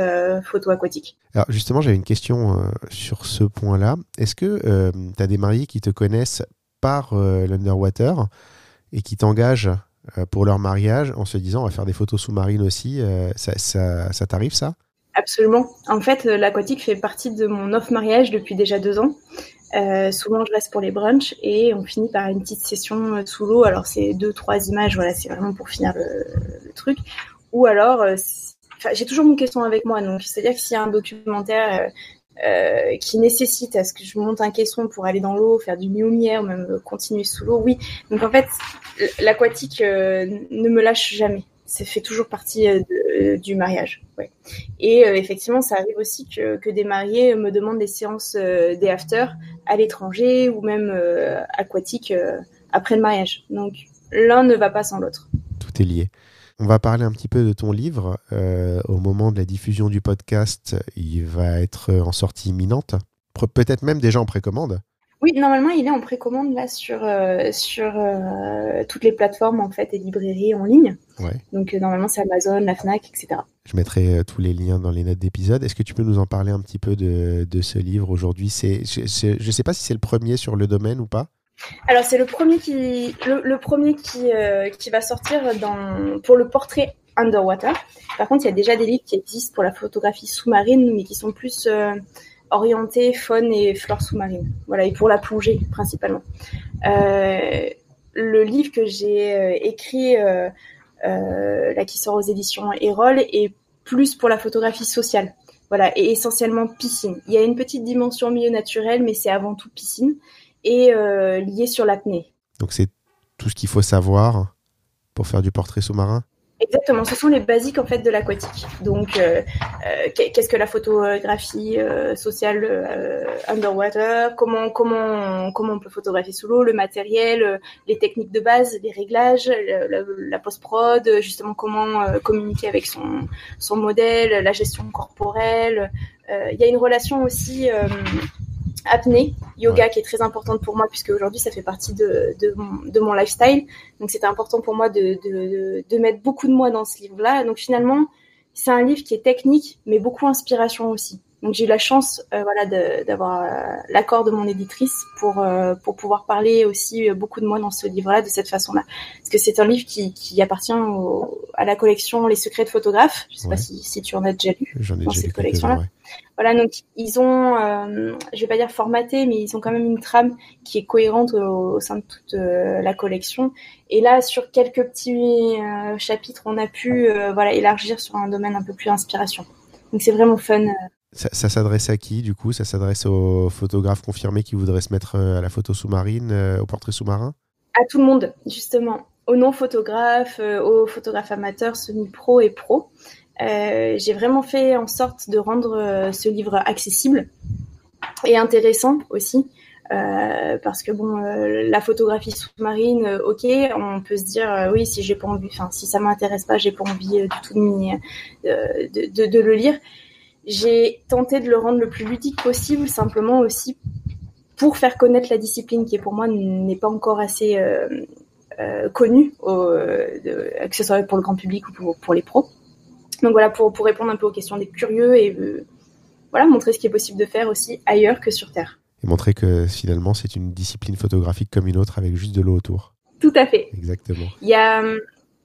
photo aquatiques. Alors justement, j'avais une question sur ce point-là. Est-ce que tu as des mariés qui te connaissent par l'underwater et qui t'engagent pour leur mariage en se disant on va faire des photos sous-marines aussi, ça t'arrive ça ? Absolument. En fait, l'aquatique fait partie de mon off-mariage depuis déjà 2 ans. Souvent je reste pour les brunchs et on finit par une petite session sous l'eau. Alors c'est 2-3 images, voilà, c'est vraiment pour finir le truc. Ou alors j'ai toujours mon caisson avec moi, donc c'est-à-dire que s'il y a un documentaire qui nécessite à ce que je monte un caisson pour aller dans l'eau, faire du miaumière ou même continuer sous l'eau, oui. Donc en fait l'aquatique ne me lâche jamais. Ça fait toujours partie du mariage. Ouais. Et effectivement, ça arrive aussi que des mariés me demandent des séances des afters à l'étranger ou même aquatiques après le mariage. Donc, l'un ne va pas sans l'autre. Tout est lié. On va parler un petit peu de ton livre. Au moment de la diffusion du podcast, il va être en sortie imminente. Peut-être même déjà en précommande. Oui, normalement, il est en précommande là sur toutes les plateformes en fait et librairies en ligne. Ouais. Donc normalement, c'est Amazon, la Fnac, etc. Je mettrai tous les liens dans les notes d'épisode. Est-ce que tu peux nous en parler un petit peu de ce livre aujourd'hui ? Je ne sais pas si c'est le premier sur le domaine ou pas. Alors c'est le premier qui va sortir pour le portrait underwater. Par contre, il y a déjà des livres qui existent pour la photographie sous-marine, mais qui sont plus orientée faune et flore sous-marine. Voilà, et pour la plongée principalement. Le livre que j'ai écrit, là qui sort aux éditions Erol, est plus pour la photographie sociale. Voilà, et essentiellement piscine. Il y a une petite dimension milieu naturel, mais c'est avant tout piscine et lié sur l'apnée. Donc c'est tout ce qu'il faut savoir pour faire du portrait sous-marin ? Exactement, ce sont les basiques en fait de l'aquatique. Donc qu'est-ce que la photographie sociale underwater, comment on peut photographier sous l'eau, le matériel, les techniques de base, les réglages, la post-prod, justement comment communiquer avec son modèle, la gestion corporelle. Il y a une relation aussi apnée, yoga, ouais, qui est très importante pour moi puisque aujourd'hui ça fait partie de mon lifestyle, donc c'était important pour moi de mettre beaucoup de moi dans ce livre-là. Donc finalement c'est un livre qui est technique mais beaucoup inspiration aussi, donc j'ai eu la chance d'avoir l'accord de mon éditrice pour pouvoir parler aussi beaucoup de moi dans ce livre-là de cette façon-là, parce que c'est un livre qui appartient à la collection Les secrets de photographe, je sais pas si tu en as déjà lu. J'en ai dans déjà cette collection-là. Voilà, donc ils ont, je vais pas dire formaté, mais ils ont quand même une trame qui est cohérente au sein de toute la collection. Et là, sur quelques petits chapitres, on a pu élargir sur un domaine un peu plus inspiration. Donc c'est vraiment fun. Ça s'adresse à qui, du coup ? Ça s'adresse aux photographes confirmés qui voudraient se mettre à la photo sous-marine, au portrait sous-marin ? À tout le monde, justement. Aux non-photographes, aux photographes amateurs, semi-pro et pro. J'ai vraiment fait en sorte de rendre ce livre accessible et intéressant aussi, parce que la photographie sous-marine, ok, on peut se dire oui, si j'ai pas envie, enfin si ça m'intéresse pas, j'ai pas envie du tout de le lire. J'ai tenté de le rendre le plus ludique possible, simplement aussi pour faire connaître la discipline qui pour moi n'est pas encore assez connue, que ce soit pour le grand public ou pour les pros. Donc voilà, pour répondre un peu aux questions des curieux et montrer ce qui est possible de faire aussi ailleurs que sur Terre. Et montrer que finalement, c'est une discipline photographique comme une autre avec juste de l'eau autour. Tout à fait. Exactement. Il y a,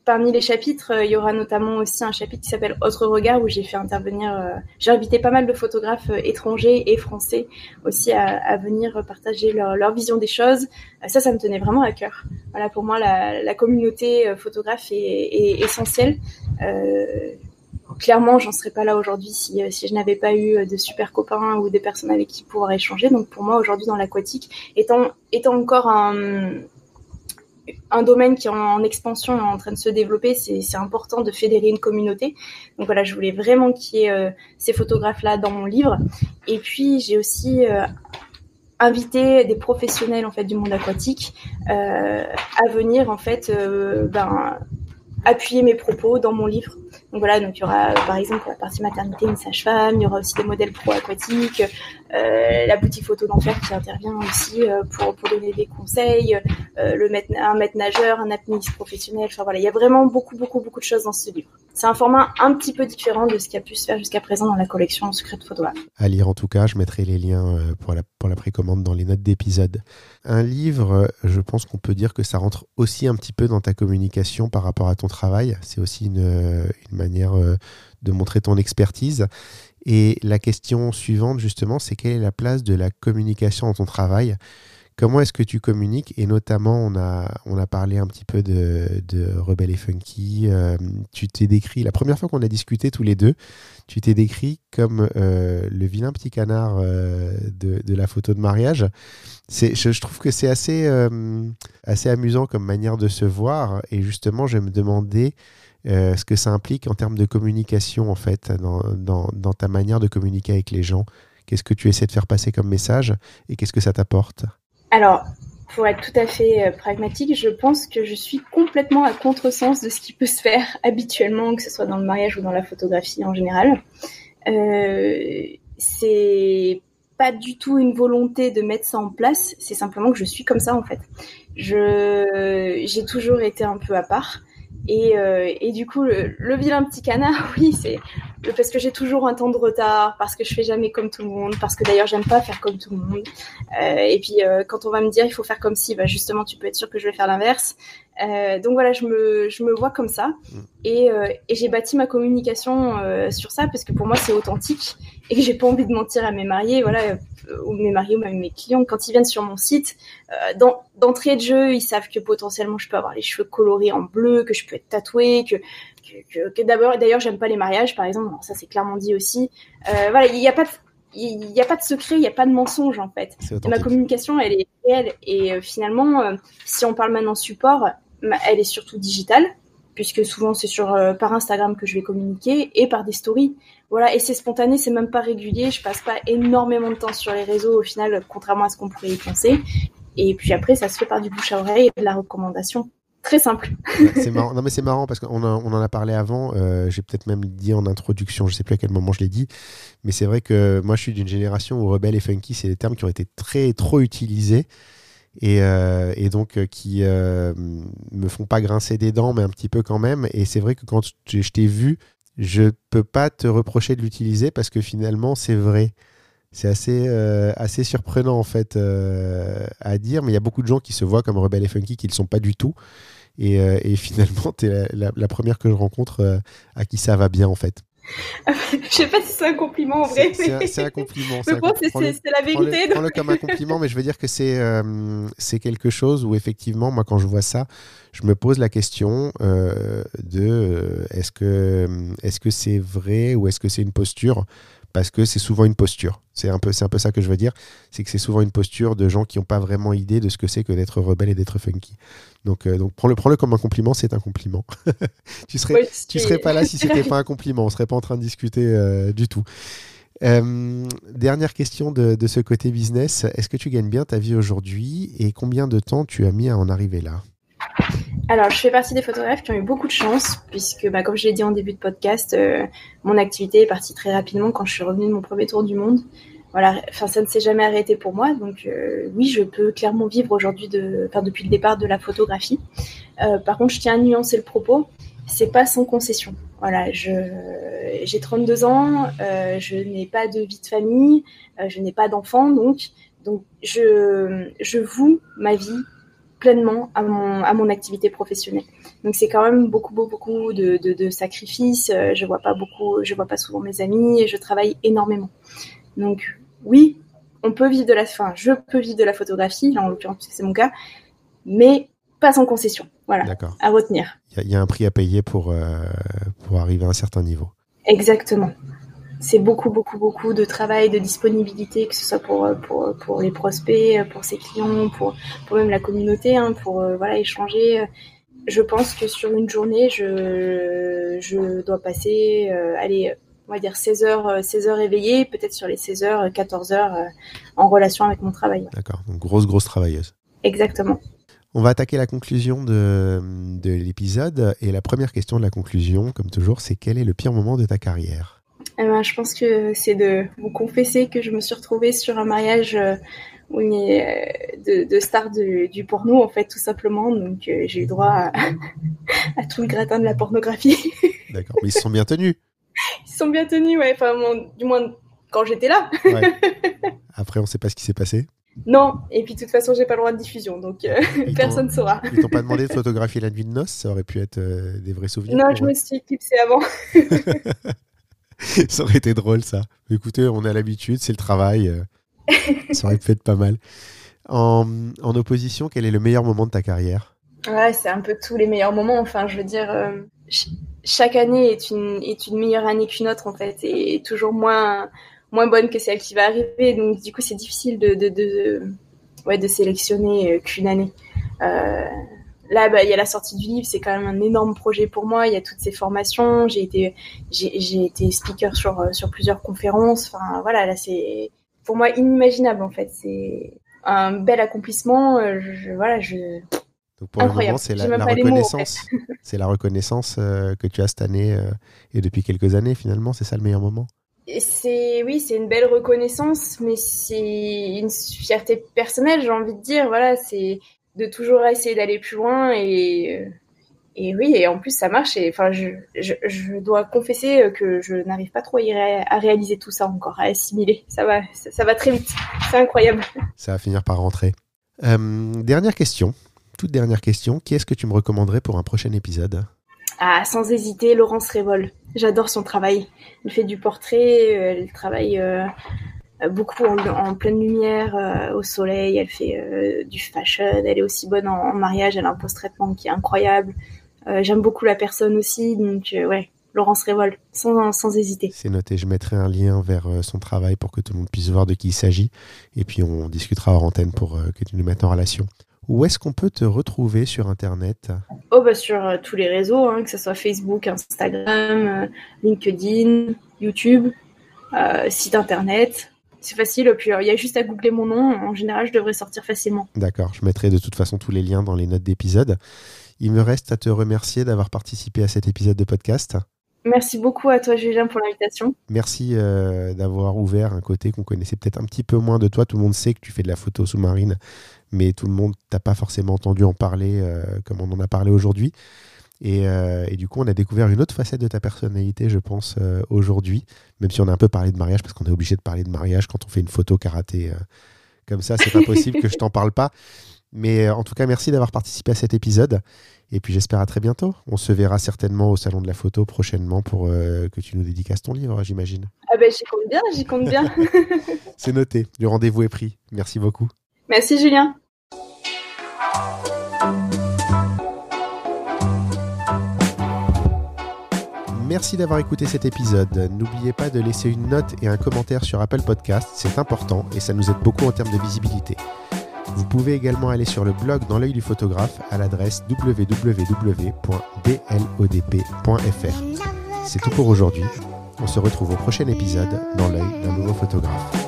parmi les chapitres, il y aura notamment aussi un chapitre qui s'appelle « Autre regard » où j'ai fait intervenir, j'ai invité pas mal de photographes étrangers et français aussi à venir partager leur vision des choses. Ça me tenait vraiment à cœur. Voilà, pour moi, la communauté photographe est essentielle. Clairement, j'en serais pas là aujourd'hui si je n'avais pas eu de super copains ou des personnes avec qui pouvoir échanger. Donc pour moi, aujourd'hui, dans l'aquatique, étant encore un domaine qui est en expansion, en train de se développer, c'est important de fédérer une communauté. Donc voilà, je voulais vraiment qu'il y ait ces photographes-là dans mon livre. Et puis, j'ai aussi invité des professionnels en fait, du monde aquatique à venir en fait, appuyer mes propos dans mon livre. Donc voilà, donc il y aura par exemple pour la partie maternité une sage-femme, il y aura aussi des modèles pro aquatiques, la boutique photo d'enfer qui intervient aussi pour donner des conseils, un maître nageur, un apnéiste professionnel. Enfin voilà, il y a vraiment beaucoup de choses dans ce livre. C'est un format un petit peu différent de ce qui a pu se faire jusqu'à présent dans la collection Secrets de photographe. À lire en tout cas, je mettrai les liens pour la précommande dans les notes d'épisode. Un livre, je pense qu'on peut dire que ça rentre aussi un petit peu dans ta communication par rapport à ton travail. C'est aussi une manière de montrer ton expertise. Et la question suivante, justement, c'est quelle est la place de la communication dans ton travail ? Comment est-ce que tu communiques ? Et notamment, on a parlé un petit peu de Rebelle et Funky. Tu t'es décrit, la première fois qu'on a discuté tous les deux, tu t'es décrit comme le vilain petit canard de la photo de mariage. Je trouve que c'est assez amusant comme manière de se voir. Et justement, je me demandais ce que ça implique en termes de communication, en fait, dans ta manière de communiquer avec les gens. Qu'est-ce que tu essaies de faire passer comme message et qu'est-ce que ça t'apporte ? Alors, pour être tout à fait pragmatique, je pense que je suis complètement à contresens de ce qui peut se faire habituellement, que ce soit dans le mariage ou dans la photographie en général. C'est pas du tout une volonté de mettre ça en place, c'est simplement que je suis comme ça en fait. J'ai toujours été un peu à part. Et du coup, le vilain petit canard, oui, c'est parce que j'ai toujours un temps de retard, parce que je fais jamais comme tout le monde, parce que d'ailleurs, j'aime pas faire comme tout le monde. Et puis, quand on va me dire, il faut faire comme si, bah, justement, tu peux être sûr que je vais faire l'inverse. Donc voilà, je me vois comme ça et j'ai bâti ma communication sur ça parce que pour moi c'est authentique et que j'ai pas envie de mentir à mes mariés, voilà, ou mes mariés ou même mes clients quand ils viennent sur mon site. D'entrée de jeu, ils savent que potentiellement je peux avoir les cheveux colorés en bleu, que je peux être tatouée, que d'ailleurs j'aime pas les mariages par exemple. Alors, ça c'est clairement dit aussi. Voilà, il n'y a pas de secret, il n'y a pas de mensonge en fait. Ma communication, elle est réelle et finalement, si on parle maintenant support, elle est surtout digitale puisque souvent c'est par Instagram que je vais communiquer et par des stories. Voilà, et c'est spontané, c'est même pas régulier, je passe pas énormément de temps sur les réseaux au final, contrairement à ce qu'on pourrait y penser. Et puis après, ça se fait par du bouche à oreille et de la recommandation. Très simple. C'est marrant. Non mais c'est marrant parce qu'on en a parlé avant. J'ai peut-être même dit en introduction, je sais plus à quel moment je l'ai dit, mais c'est vrai que moi je suis d'une génération où rebelle et funky, c'est des termes qui ont été trop utilisés et donc qui me font pas grincer des dents, mais un petit peu quand même. Et c'est vrai que quand je t'ai vu, je peux pas te reprocher de l'utiliser parce que finalement c'est vrai. C'est assez surprenant en fait à dire, mais il y a beaucoup de gens qui se voient comme rebelles et funky qui ne le sont pas du tout et finalement tu es la première que je rencontre à qui ça va bien en fait. Je ne sais pas si c'est un compliment en vrai. C'est un compliment. C'est la vérité. Prends-le comme un compliment, mais je veux dire que c'est quelque chose où effectivement, moi quand je vois ça, je me pose la question de est-ce que c'est vrai ou est-ce que c'est une posture ? Parce que c'est souvent une posture. C'est un peu ça que je veux dire. C'est que c'est souvent une posture de gens qui n'ont pas vraiment idée de ce que c'est que d'être rebelle et d'être funky. Donc prends-le comme un compliment, c'est un compliment. Tu serais pas là si ce n'était pas un compliment. On ne serait pas en train de discuter du tout. Dernière question de ce côté business. Est-ce que tu gagnes bien ta vie aujourd'hui et combien de temps tu as mis à en arriver là ? Alors, je fais partie des photographes qui ont eu beaucoup de chance, puisque, comme je l'ai dit en début de podcast, mon activité est partie très rapidement quand je suis revenue de mon premier tour du monde. Voilà, enfin, ça ne s'est jamais arrêté pour moi. Donc, oui, je peux clairement vivre aujourd'hui depuis le départ de la photographie. Par contre, je tiens à nuancer le propos. C'est pas sans concession. Voilà, j'ai 32 ans, je n'ai pas de vie de famille, je n'ai pas d'enfant, donc je voue ma vie pleinement à mon activité professionnelle. Donc c'est quand même beaucoup de sacrifices. Je vois pas souvent mes amis et je travaille énormément. Donc oui, je peux vivre de la photographie, là en l'occurrence c'est mon cas, mais pas sans concession. Voilà. D'accord. À retenir. Il y a un prix à payer pour arriver à un certain niveau. Exactement. C'est beaucoup de travail, de disponibilité, que ce soit pour les prospects, pour ses clients, pour même la communauté, pour échanger. Je pense que sur une journée, je dois passer, on va dire 16 heures éveillée, peut-être sur les 16 heures, 14 heures en relation avec mon travail. D'accord, donc grosse travailleuse. Exactement. On va attaquer la conclusion de l'épisode. Et la première question de la conclusion, comme toujours, c'est quel est le pire moment de ta carrière ? Je pense que c'est de vous confesser que je me suis retrouvée sur un mariage de stars du porno, en fait, tout simplement. Donc, j'ai eu droit à tout le gratin de la pornographie. D'accord, mais ils se sont bien tenus. Ils se sont bien tenus, ouais. Enfin, du moins, quand j'étais là. Ouais. Après, on ne sait pas ce qui s'est passé. Non, et puis de toute façon, je n'ai pas le droit de diffusion, donc personne ne saura. Ils t'ont pas demandé de photographier la nuit de noces ? Ça aurait pu être des vrais souvenirs. Non, je me suis éclipsée avant. Ça aurait été drôle, ça. Écoutez, on a l'habitude, c'est le travail. Ça aurait pu être pas mal. En opposition, quel est le meilleur moment de ta carrière ? Ouais, c'est un peu tous les meilleurs moments. Enfin, je veux dire, chaque année est une meilleure année qu'une autre, en fait, et toujours moins bonne que celle qui va arriver. Donc, du coup, c'est difficile de sélectionner qu'une année. Là, il y a la sortie du livre, c'est quand même un énorme projet pour moi. Il y a toutes ces formations. J'ai été speaker sur plusieurs conférences. Enfin, voilà, là, c'est pour moi inimaginable en fait. C'est un bel accomplissement. Donc pour incroyable. Le moment, c'est la reconnaissance. Mots, en fait. C'est la reconnaissance que tu as cette année et depuis quelques années finalement. C'est ça le meilleur moment. C'est une belle reconnaissance, mais c'est une fierté personnelle. J'ai envie de dire, voilà, c'est de toujours essayer d'aller plus loin et oui, et en plus ça marche et enfin je dois confesser que je n'arrive pas trop à réaliser tout ça encore, à assimiler. Ça va très vite, c'est incroyable. Ça va finir par rentrer. Dernière question, toute dernière question, qui est-ce que tu me recommanderais pour un prochain épisode ? Ah, sans hésiter, Laurence Révol. J'adore son travail. Elle fait du portrait, elle travaille beaucoup en pleine lumière, au soleil, elle fait du fashion, elle est aussi bonne en mariage, elle a un post-traitement qui est incroyable. J'aime beaucoup la personne aussi, donc ouais, Laurence Révol, sans hésiter. C'est noté, je mettrai un lien vers son travail pour que tout le monde puisse voir de qui il s'agit, et puis on discutera hors antenne pour que tu nous mettes en relation. Où est-ce qu'on peut te retrouver sur Internet ? Oh bah sur tous les réseaux, hein, que ce soit Facebook, Instagram, LinkedIn, YouTube, site Internet. C'est facile, puis il y a juste à googler mon nom. En général, je devrais sortir facilement. D'accord, je mettrai de toute façon tous les liens dans les notes d'épisode. Il me reste à te remercier d'avoir participé à cet épisode de podcast. Merci beaucoup à toi, Julien, pour l'invitation. Merci d'avoir ouvert un côté qu'on connaissait peut-être un petit peu moins de toi. Tout le monde sait que tu fais de la photo sous-marine, mais tout le monde t'a pas forcément entendu en parler comme on en a parlé aujourd'hui. Et du coup, on a découvert une autre facette de ta personnalité, je pense, aujourd'hui, même si on a un peu parlé de mariage, parce qu'on est obligé de parler de mariage quand on fait une photo karaté comme ça. C'est pas possible que je t'en parle pas. Mais en tout cas, merci d'avoir participé à cet épisode. Et puis, j'espère à très bientôt. On se verra certainement au Salon de la Photo prochainement pour que tu nous dédicaces ton livre, j'imagine. Ah ben, j'y compte bien. C'est noté. Le rendez-vous est pris. Merci beaucoup. Merci, Julien. Merci d'avoir écouté cet épisode. N'oubliez pas de laisser une note et un commentaire sur Apple Podcast. C'est important et ça nous aide beaucoup en termes de visibilité. Vous pouvez également aller sur le blog Dans l'œil du photographe à l'adresse www.dlodp.fr. C'est tout pour aujourd'hui. On se retrouve au prochain épisode dans l'œil d'un nouveau photographe.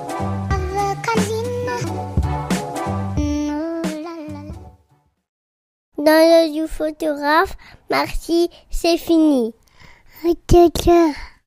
Dans l'œil du photographe, merci, c'est fini.